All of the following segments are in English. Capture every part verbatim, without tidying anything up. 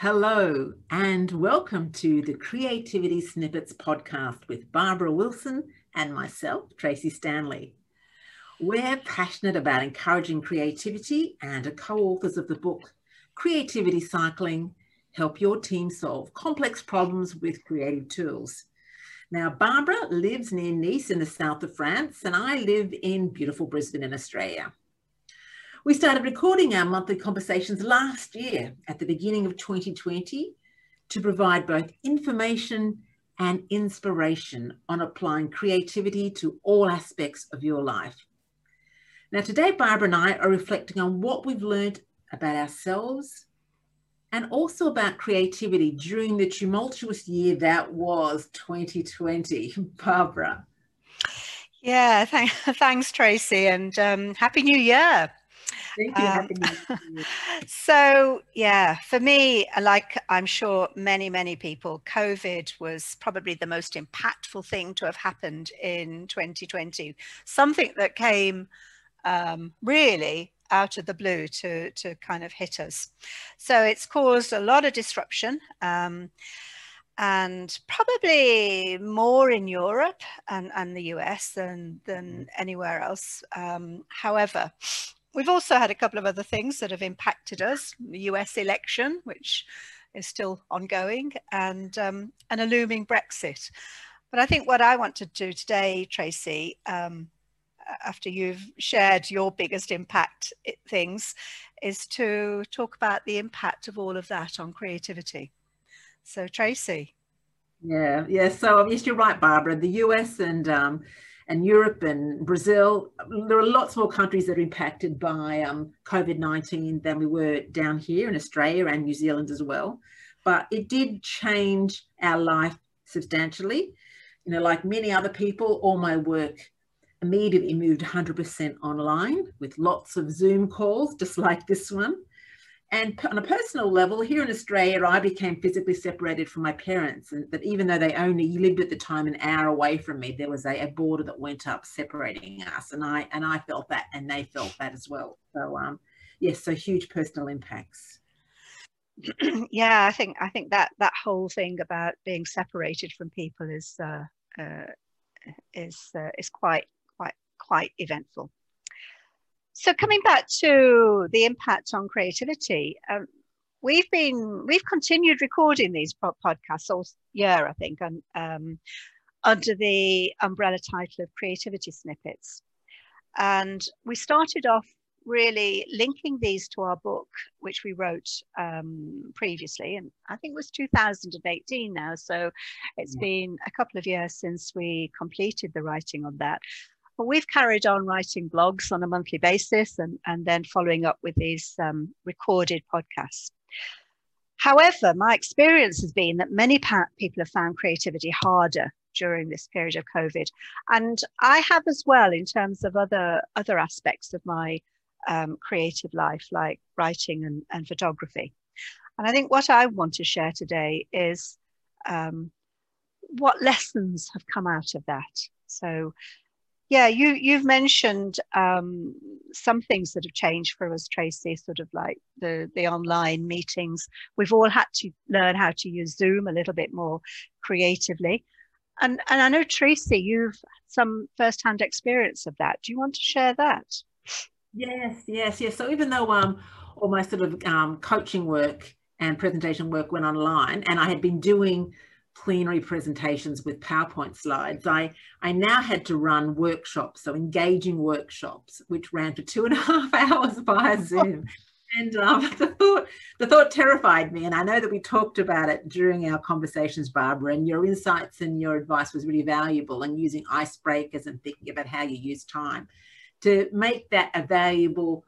Hello and welcome to the Creativity Snippets podcast with Barbara Wilson and myself, Tracy Stanley. We're passionate about encouraging creativity and are co-authors of the book, Creativity Cycling, Help Your Team Solve Complex Problems with Creative Tools. Now, Barbara lives near Nice in the south of France, and I live in beautiful Brisbane in Australia. We started recording our monthly conversations last year at the beginning of twenty twenty to provide both information and inspiration on applying creativity to all aspects of your life. Now today, Barbara and I are reflecting on what we've learned about ourselves and also about creativity during the tumultuous year that was twenty twenty. Barbara. Yeah, th- thanks, Tracy, and um, Happy New Year. Thank you. Um, Happy New Year. So, yeah, for me, like I'm sure many, many people, COVID was probably the most impactful thing to have happened in twenty twenty. Something that came um, really out of the blue to, to kind of hit us. So it's caused a lot of disruption. Um, And probably more in Europe and, and the U S than, than anywhere else. Um, however, we've also had a couple of other things that have impacted us. The U S election, which is still ongoing, and, um, and a looming Brexit. But I think what I want to do today, Tracy, um, after you've shared your biggest impact things, is to talk about the impact of all of that on creativity. So, Tracy. Yeah, yeah. So, yes, you're right, Barbara. The U S and um, and Europe and Brazil, there are lots more countries that are impacted by um, COVID nineteen than we were down here in Australia and New Zealand as well. But it did change our life substantially. You know, like many other people, all my work immediately moved one hundred percent online with lots of Zoom calls, just like this one. And on a personal level, here in Australia, I became physically separated from my parents. And that even though they only lived at the time an hour away from me, there was a, a border that went up separating us. And I and I felt that, and they felt that as well. So um, yes, so huge personal impacts. Yeah, I think I think that that whole thing about being separated from people is uh, uh, is uh, is quite quite quite eventful. So coming back to the impact on creativity, um, we've been we've continued recording these podcasts all year, I think, and, um, under the umbrella title of Creativity Snippets. And we started off really linking these to our book, which we wrote um, previously, and I think it was two thousand eighteen now. So it's yeah. been a couple of years since we completed the writing on that. But we've carried on writing blogs on a monthly basis and, and then following up with these um, recorded podcasts. However, my experience has been that many pa- people have found creativity harder during this period of COVID. And I have as well in terms of other, other aspects of my um, creative life, like writing and, and photography. And I think what I want to share today is um, what lessons have come out of that. So, yeah, you, you've mentioned um, some things that have changed for us, Tracy, sort of like the, the online meetings. We've all had to learn how to use Zoom a little bit more creatively. And, and I know, Tracy, you've had some first-hand experience of that. Do you want to share that? Yes, yes, yes. So even though um, all my sort of um, coaching work and presentation work went online, and I had been doing plenary presentations with PowerPoint slides, I, I now had to run workshops, so engaging workshops, which ran for two and a half hours via Zoom. And um, the thought the thought terrified me. And I know that we talked about it during our conversations, Barbara, and your insights and your advice was really valuable, and using icebreakers and thinking about how you use time to make that a valuable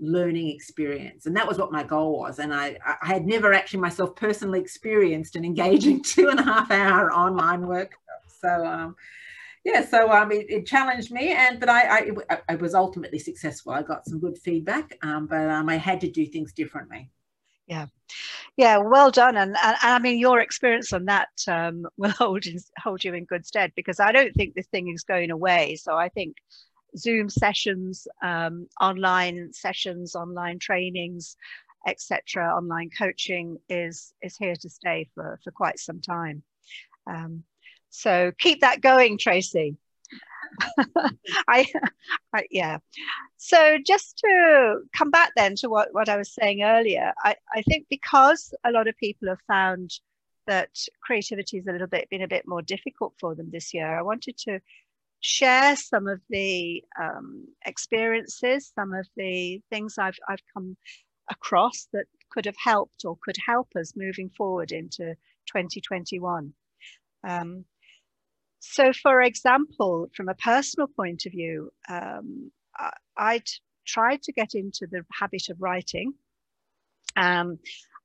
learning experience. And that was what my goal was, and I, I had never actually myself personally experienced an engaging two and a half hour online workshop. So um, yeah, so um, it, it challenged me, and but I, I, I was ultimately successful. I got some good feedback, um, but um, I had to do things differently. Yeah, yeah, well done. And, and, and I mean, your experience on that um, will hold, hold you in good stead, because I don't think this thing is going away. So I think Zoom sessions, um, online sessions, online trainings, et cetera, online coaching is is here to stay for, for quite some time. Um, so keep that going, Tracy. I, I, yeah. So just to come back then to what, what I was saying earlier, I, I think because a lot of people have found that creativity is a little bit been a bit more difficult for them this year, I wanted to share some of the um, experiences, some of the things I've, I've come across that could have helped or could help us moving forward into twenty twenty-one. Um, so for example, from a personal point of view, um, I, I'd tried to get into the habit of writing, um,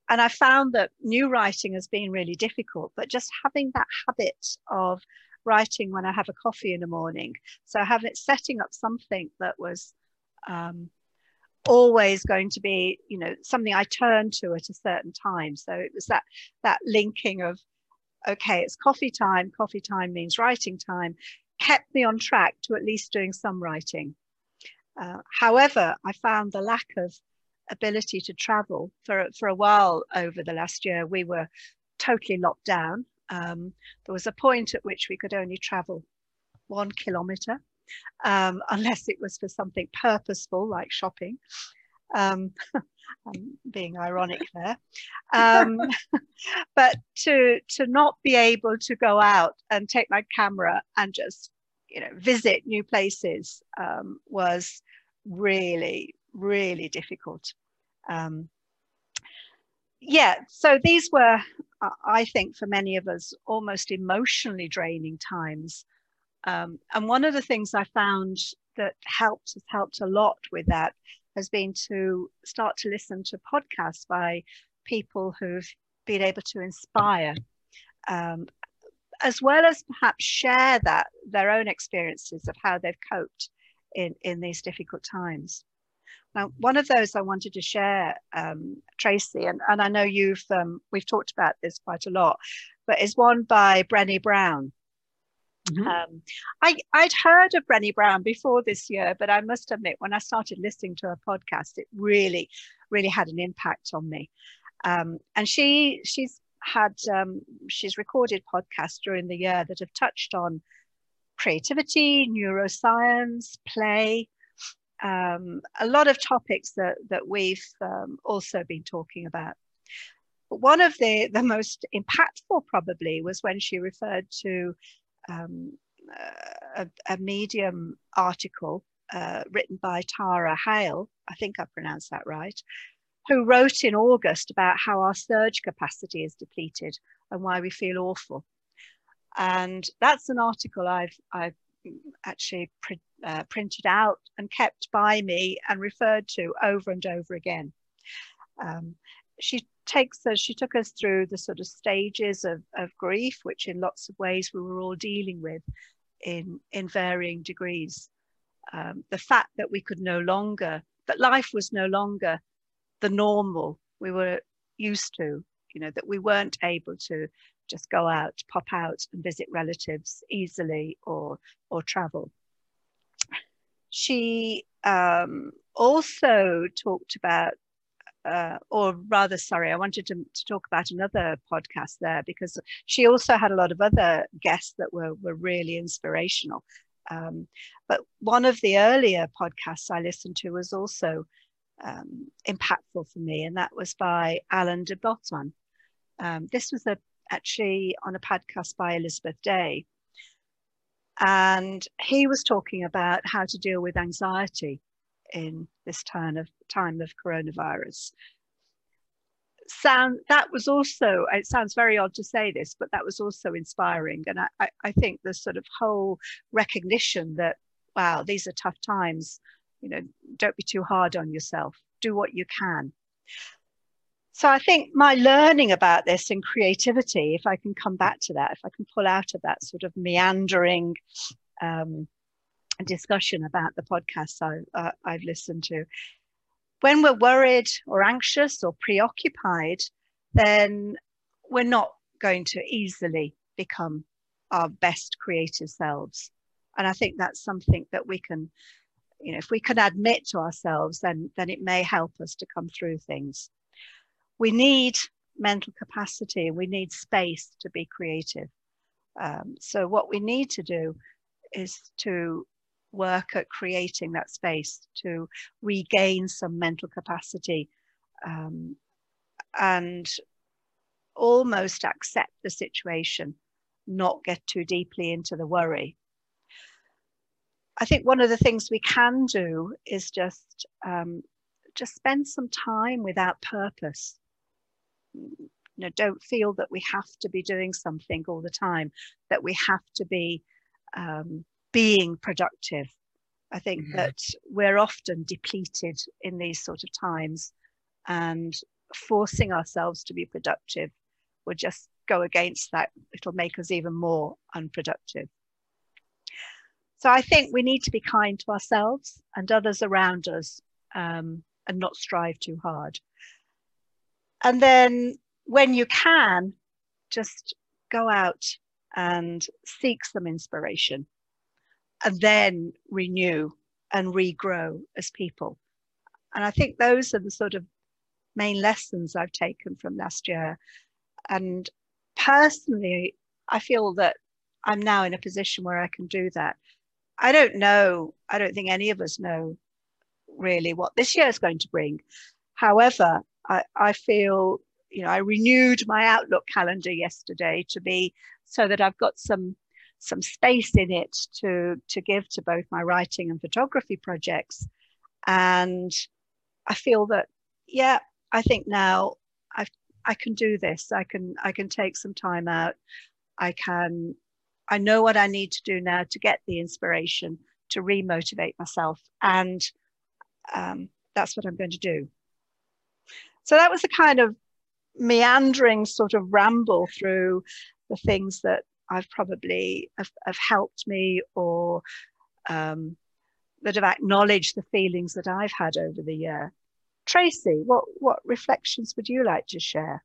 and I found that new writing has been really difficult, but just having that habit of writing when I have a coffee in the morning, so having it, setting up something that was um, always going to be, you know, something I turn to at a certain time. So it was that that linking of, okay, it's coffee time, coffee time means writing time, kept me on track to at least doing some writing. Uh, however, I found the lack of ability to travel for, for a while over the last year. We were totally locked down. Um, there was a point at which we could only travel one kilometre um, unless it was for something purposeful like shopping. Um, I'm being ironic there. Um, but to, to not be able to go out and take my camera and just, you know, visit new places um, was really, really difficult. Um, yeah, so these were, I think, for many of us, almost emotionally draining times. Um, and one of the things I found that helped, has helped a lot with that, has been to start to listen to podcasts by people who've been able to inspire, um, as well as perhaps share that, their own experiences of how they've coped in, in these difficult times. Now, one of those I wanted to share, um, Tracy, and, and I know you've, um, we've talked about this quite a lot, but is one by Brené Brown. Mm-hmm. um, I, I'd heard of Brené Brown before this year, but I must admit, when I started listening to her podcast, it really, really had an impact on me. Um, and she, she's had, um, she's recorded podcasts during the year that have touched on creativity, neuroscience, play, Um, a lot of topics that, that we've um, also been talking about. But one of the, the most impactful probably was when she referred to um, a, a Medium article uh, written by Tara Hale, I think I pronounced that right, who wrote in August about how our surge capacity is depleted and why we feel awful. And that's an article I've, I've actually produced, Uh, printed out and kept by me and referred to over and over again. Um, she takes us, she took us through the sort of stages of, of grief, which in lots of ways we were all dealing with in, in varying degrees. Um, the fact that we could no longer, that life was no longer the normal we were used to, you know, that we weren't able to just go out, pop out and visit relatives easily or, or travel. She um, also talked about, uh, or rather, sorry, I wanted to, to talk about another podcast there because she also had a lot of other guests that were, were really inspirational. Um, but one of the earlier podcasts I listened to was also um, impactful for me, and that was by Alan de Botton. Um, this was a, actually on a podcast by Elizabeth Day. And he was talking about how to deal with anxiety in this time of time of coronavirus. Sound, that was also, it sounds very odd to say this, but that was also inspiring. And I, I, I think the sort of whole recognition that, wow, these are tough times, you know, don't be too hard on yourself, do what you can. So I think my learning about this and creativity, if I can come back to that, if I can pull out of that sort of meandering um, discussion about the podcasts I, uh, I've listened to, when we're worried or anxious or preoccupied, then we're not going to easily become our best creative selves. And I think that's something that we can, you know, if we can admit to ourselves, then, then it may help us to come through things. we need mental capacity, we need space to be creative. Um, so what we need to do is to work at creating that space to regain some mental capacity, um, and almost accept the situation, not get too deeply into the worry. I think one of the things we can do is just um, just spend some time without purpose. You know, don't feel that we have to be doing something all the time, that we have to be um, being productive. I think mm-hmm. that we're often depleted in these sort of times, and forcing ourselves to be productive will just go against that. It'll make us even more unproductive. So I think we need to be kind to ourselves and others around us, um, and not strive too hard. And then when you can, just go out and seek some inspiration, and then renew and regrow as people. And I think those are the sort of main lessons I've taken from last year. And personally, I feel that I'm now in a position where I can do that. I don't know, I don't think any of us know really what this year is going to bring. However, I, I feel, you know, I renewed my Outlook calendar yesterday to be so that I've got some some space in it to, to give to both my writing and photography projects. And I feel that, yeah, I think now I've, I can do this. I can, I can take some time out. I can, I know what I need to do now to get the inspiration to re-motivate myself. And um, that's what I'm going to do. So that was a kind of meandering sort of ramble through the things that I've probably have, have helped me, or um, that have acknowledged the feelings that I've had over the year. Tracy, what, what reflections would you like to share?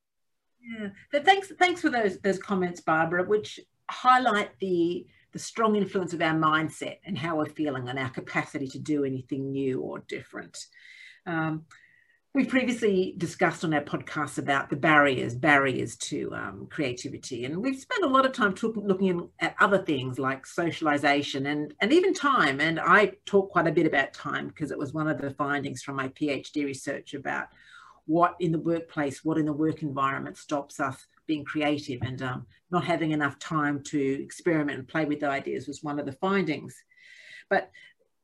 Yeah, but thanks, thanks for those, those comments, Barbara, which highlight the, the strong influence of our mindset and how we're feeling and our capacity to do anything new or different. Um, We've previously discussed on our podcast about the barriers, barriers to um, creativity. And we've spent a lot of time talking, looking at other things like socialization and, and even time. And I talk quite a bit about time because it was one of the findings from my PhD research about what in the workplace, what in the work environment stops us being creative, and um, not having enough time to experiment and play with ideas was one of the findings. But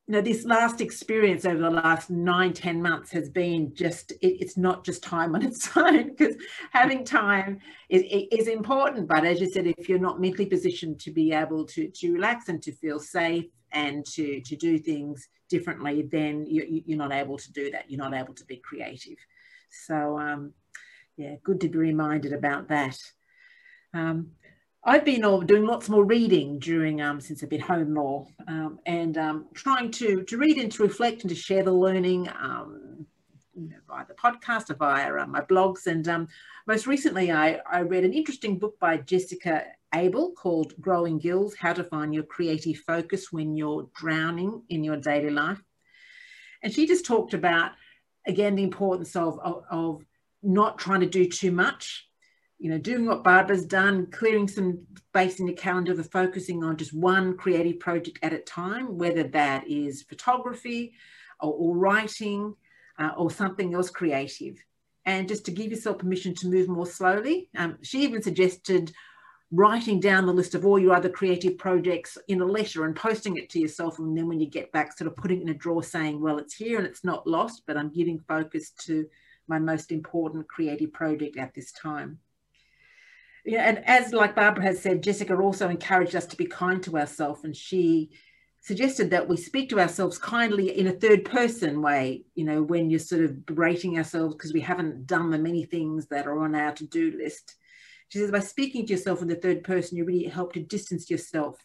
now, this last experience over the last nine, ten months has been just, it, it's not just time on its own, because having time is, is important. But as you said, if you're not mentally positioned to be able to, to relax and to feel safe and to, to do things differently, then you, you're not able to do that. You're not able to be creative. So, um, yeah, good to be reminded about that. Um, I've been doing lots more reading during, um, since I've been home more, um, and um, trying to, to read and to reflect and to share the learning um, you know, via the podcast or via uh, my blogs. And um, most recently, I, I read an interesting book by Jessica Abel called Growing Gills, How to Find Your Creative Focus When You're Drowning in Your Daily Life. And she just talked about, again, the importance of, of, of not trying to do too much. You know, doing what Barbara's done, clearing some space in the calendar, the focusing on just one creative project at a time, whether that is photography or, or writing uh, or something else creative. And just to give yourself permission to move more slowly. Um, she even suggested writing down the list of all your other creative projects in a letter and posting it to yourself. And then when you get back, sort of putting it in a drawer saying, well, it's here and it's not lost, but I'm giving focus to my most important creative project at this time. Yeah, and as like Barbara has said, Jessica also encouraged us to be kind to ourselves, and she suggested that we speak to ourselves kindly in a third person way, you know, when you're sort of berating ourselves because we haven't done the many things that are on our to-do list. She says by speaking to yourself in the third person, you really help to distance yourself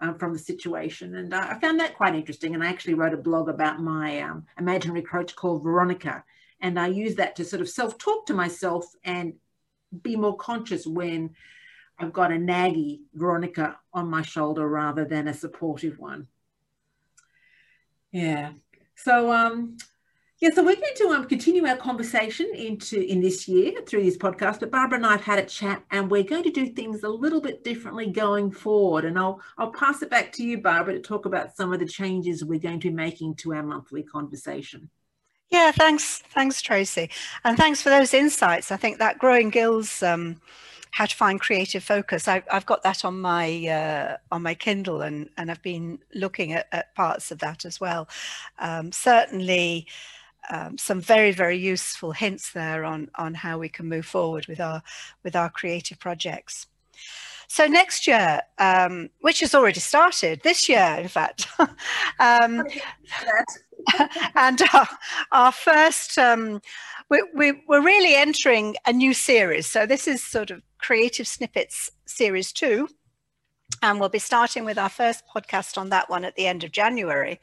um, from the situation. And I, I found that quite interesting, and I actually wrote a blog about my um, imaginary coach called Veronica, and I use that to sort of self-talk to myself and be more conscious when I've got a naggy Veronica on my shoulder rather than a supportive one. Yeah. So, um, Yeah, so we're going to um, continue our conversation into in this year through this podcast, but Barbara and I have had a chat and we're going to do things a little bit differently going forward. And I'll, I'll pass it back to you, Barbara, to talk about some of the changes we're going to be making to our monthly conversation. Yeah, thanks. Thanks, Tracy. And thanks for those insights. I think that Growing Gills, um, how to find creative focus. I, I've got that on my uh, on my Kindle and, and I've been looking at, at parts of that as well. Um, certainly... Um, some very, very useful hints there on, on how we can move forward with our with our creative projects. So next year, um, which has already started this year, in fact, um, and our, our first, um, we, we, we're really entering a new series. So this is sort of Creative Snippets Series two. And we'll be starting with our first podcast on that one at the end of January.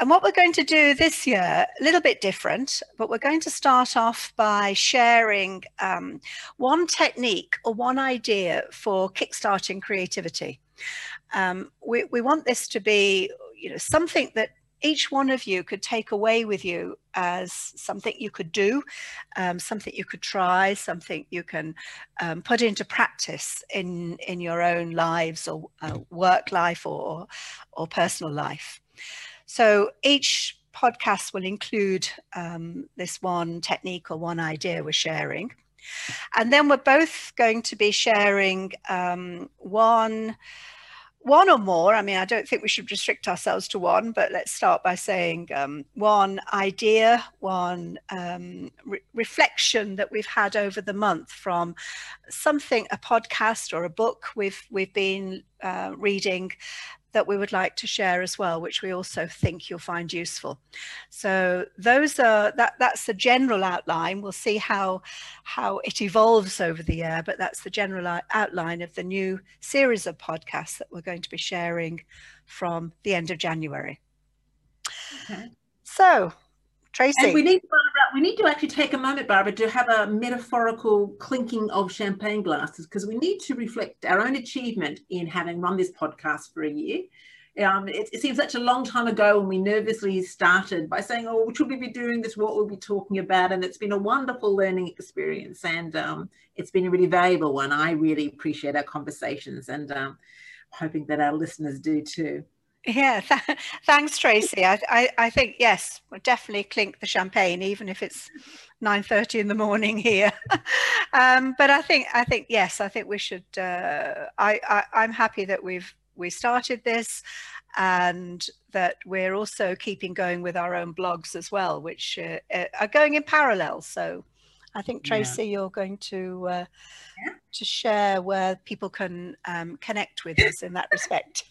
And what we're going to do this year, a little bit different, but we're going to start off by sharing um, one technique or one idea for kickstarting creativity. Um, we, we want this to be, you know, something that each one of you could take away with you as something you could do, um, something you could try, something you can um, put into practice in, in your own lives or uh, work life or, or personal life. So each podcast will include um, this one technique or one idea we're sharing. And then we're both going to be sharing um, one One or more, I mean, I don't think we should restrict ourselves to one, but let's start by saying um, one idea, one um, re- reflection that we've had over the month from something, a podcast or a book we've, we've been uh, reading that we would like to share as well, which we also think you'll find useful. So those are, that, that's the general outline. We'll see how, how it evolves over the year, but that's the general outline of the new series of podcasts that we're going to be sharing from the end of January. Okay. So, Tracy. And we need, Barbara, we need to actually take a moment, Barbara, to have a metaphorical clinking of champagne glasses, because we need to reflect our own achievement in having run this podcast for a year. Um, it, it seems such a long time ago when we nervously started by saying, oh, should we be doing this? What will we be talking about? And it's been a wonderful learning experience, and um, it's been a really valuable one. I really appreciate our conversations, and um, hoping that our listeners do too. Yeah, th- thanks, Tracy. I, I, I think, yes, we'll definitely clink the champagne, even if it's nine thirty in the morning here. um, but I think, I think, yes, I think we should, uh, I, I, I'm happy that we've we started this, and that we're also keeping going with our own blogs as well, which uh, are going in parallel. So I think, Tracy, yeah. you're going to uh, yeah. to share where people can um, connect with us in that respect.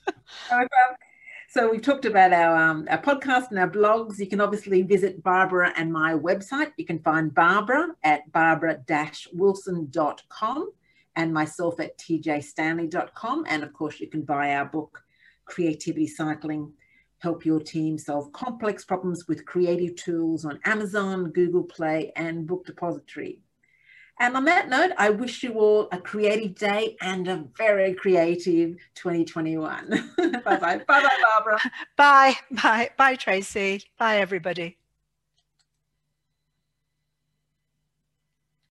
So we've talked about our, um, our podcast and our blogs. You can obviously visit Barbara and my website. You can find Barbara at barbara dash wilson dot com and myself at t j stanley dot com. And of course, you can buy our book, Creativity Cycling, Help Your Team Solve Complex Problems with Creative Tools, on Amazon, Google Play, and Book Depository. And on that note, I wish you all a creative day and a very creative twenty twenty-one. Bye-bye. Bye-bye, Barbara. Bye. Bye. Bye, Tracy. Bye, everybody.